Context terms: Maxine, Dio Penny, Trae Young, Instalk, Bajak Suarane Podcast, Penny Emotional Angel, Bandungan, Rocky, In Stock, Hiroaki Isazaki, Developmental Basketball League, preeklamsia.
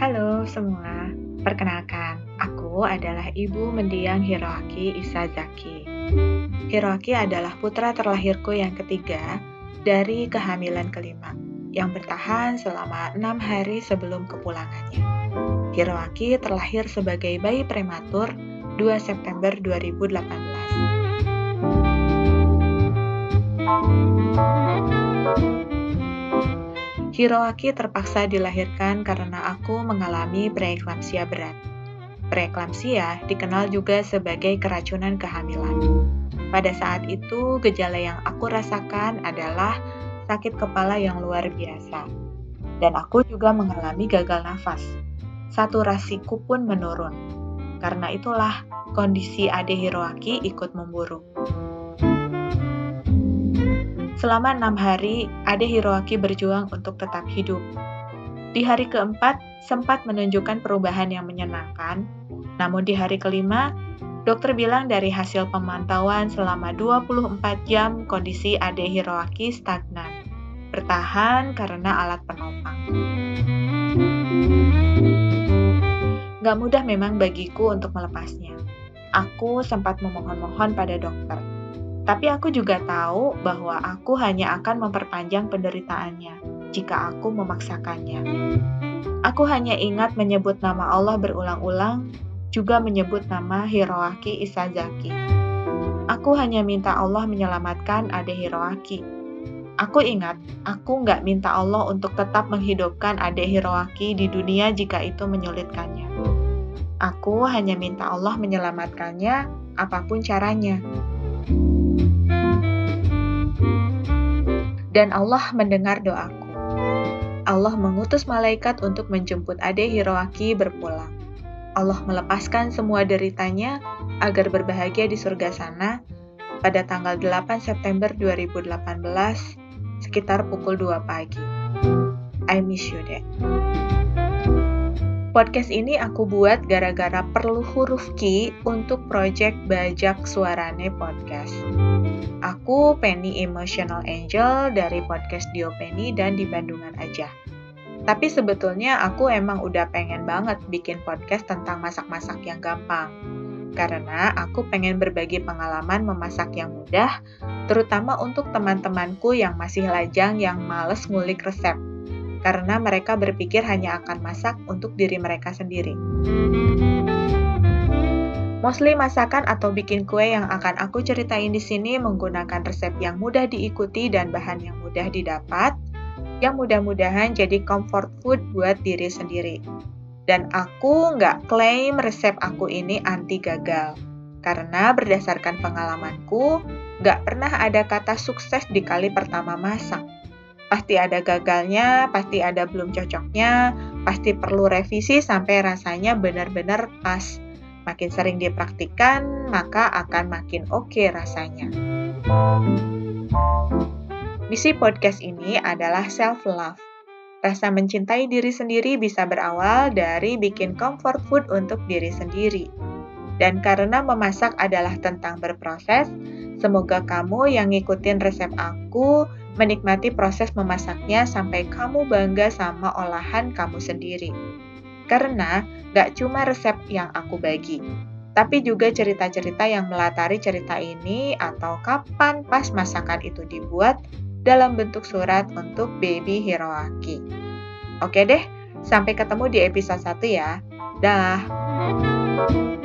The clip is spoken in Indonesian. Halo semua, perkenalkan, aku adalah ibu mendiang Hiroaki Isazaki. Hiroaki adalah putra terlahirku yang ketiga dari kehamilan kelima, yang bertahan selama 6 hari sebelum kepulangannya. Hiroaki terlahir sebagai bayi prematur 2 September 2018. Hiroaki terpaksa dilahirkan karena aku mengalami preeklamsia berat. Preeklamsia dikenal juga sebagai keracunan kehamilan. Pada saat itu, gejala yang aku rasakan adalah sakit kepala yang luar biasa. Dan aku juga mengalami gagal nafas. Saturasiku pun menurun. Karena itulah, kondisi Ade Hiroaki ikut memburuk. Selama 6 hari, Ade Hiroaki berjuang untuk tetap hidup. Di hari keempat, sempat menunjukkan perubahan yang menyenangkan. Namun di hari kelima, dokter bilang dari hasil pemantauan selama 24 jam kondisi Ade Hiroaki stagnan, bertahan karena alat penopang. Gak mudah memang bagiku untuk melepasnya. Aku sempat memohon-mohon pada dokter. Tapi aku juga tahu bahwa aku hanya akan memperpanjang penderitaannya jika aku memaksakannya. Aku hanya ingat menyebut nama Allah berulang-ulang, juga menyebut nama Hiroaki Isazaki. Aku hanya minta Allah menyelamatkan Ade Hiroaki. Aku ingat, aku nggak minta Allah untuk tetap menghidupkan Ade Hiroaki di dunia jika itu menyulitkannya. Aku hanya minta Allah menyelamatkannya apapun caranya. Dan Allah mendengar doaku. Allah mengutus malaikat untuk menjemput Ade Hiroaki berpulang. Allah melepaskan semua deritanya agar berbahagia di surga sana pada tanggal 8 September 2018 sekitar pukul 2 pagi. I miss you, Dad. Podcast ini aku buat gara-gara perlu huruf Ki untuk project Bajak Suarane Podcast. Aku Penny Emotional Angel dari podcast Dio Penny dan di Bandungan aja. Tapi sebetulnya aku emang udah pengen banget bikin podcast tentang masak-masak yang gampang. Karena aku pengen berbagi pengalaman memasak yang mudah, terutama untuk teman-temanku yang masih lajang yang males ngulik resep. Karena mereka berpikir hanya akan masak untuk diri mereka sendiri. Mostly masakan atau bikin kue yang akan aku ceritain di sini menggunakan resep yang mudah diikuti dan bahan yang mudah didapat, yang mudah-mudahan jadi comfort food buat diri sendiri. Dan aku nggak klaim resep aku ini anti gagal, karena berdasarkan pengalamanku, nggak pernah ada kata sukses di kali pertama masak. Pasti ada gagalnya, pasti ada belum cocoknya, pasti perlu revisi sampai rasanya benar-benar pas. Makin sering dipraktikkan, maka akan makin oke rasanya. Misi podcast ini adalah self-love. Rasa mencintai diri sendiri bisa berawal dari bikin comfort food untuk diri sendiri. Dan karena memasak adalah tentang berproses, semoga kamu yang ngikutin resep aku menikmati proses memasaknya sampai kamu bangga sama olahan kamu sendiri. Karena gak cuma resep yang aku bagi, tapi juga cerita-cerita yang melatari cerita ini atau kapan pas masakan itu dibuat, dalam bentuk surat untuk baby Hiroaki. Oke deh, sampai ketemu di episode 1 ya. Dah.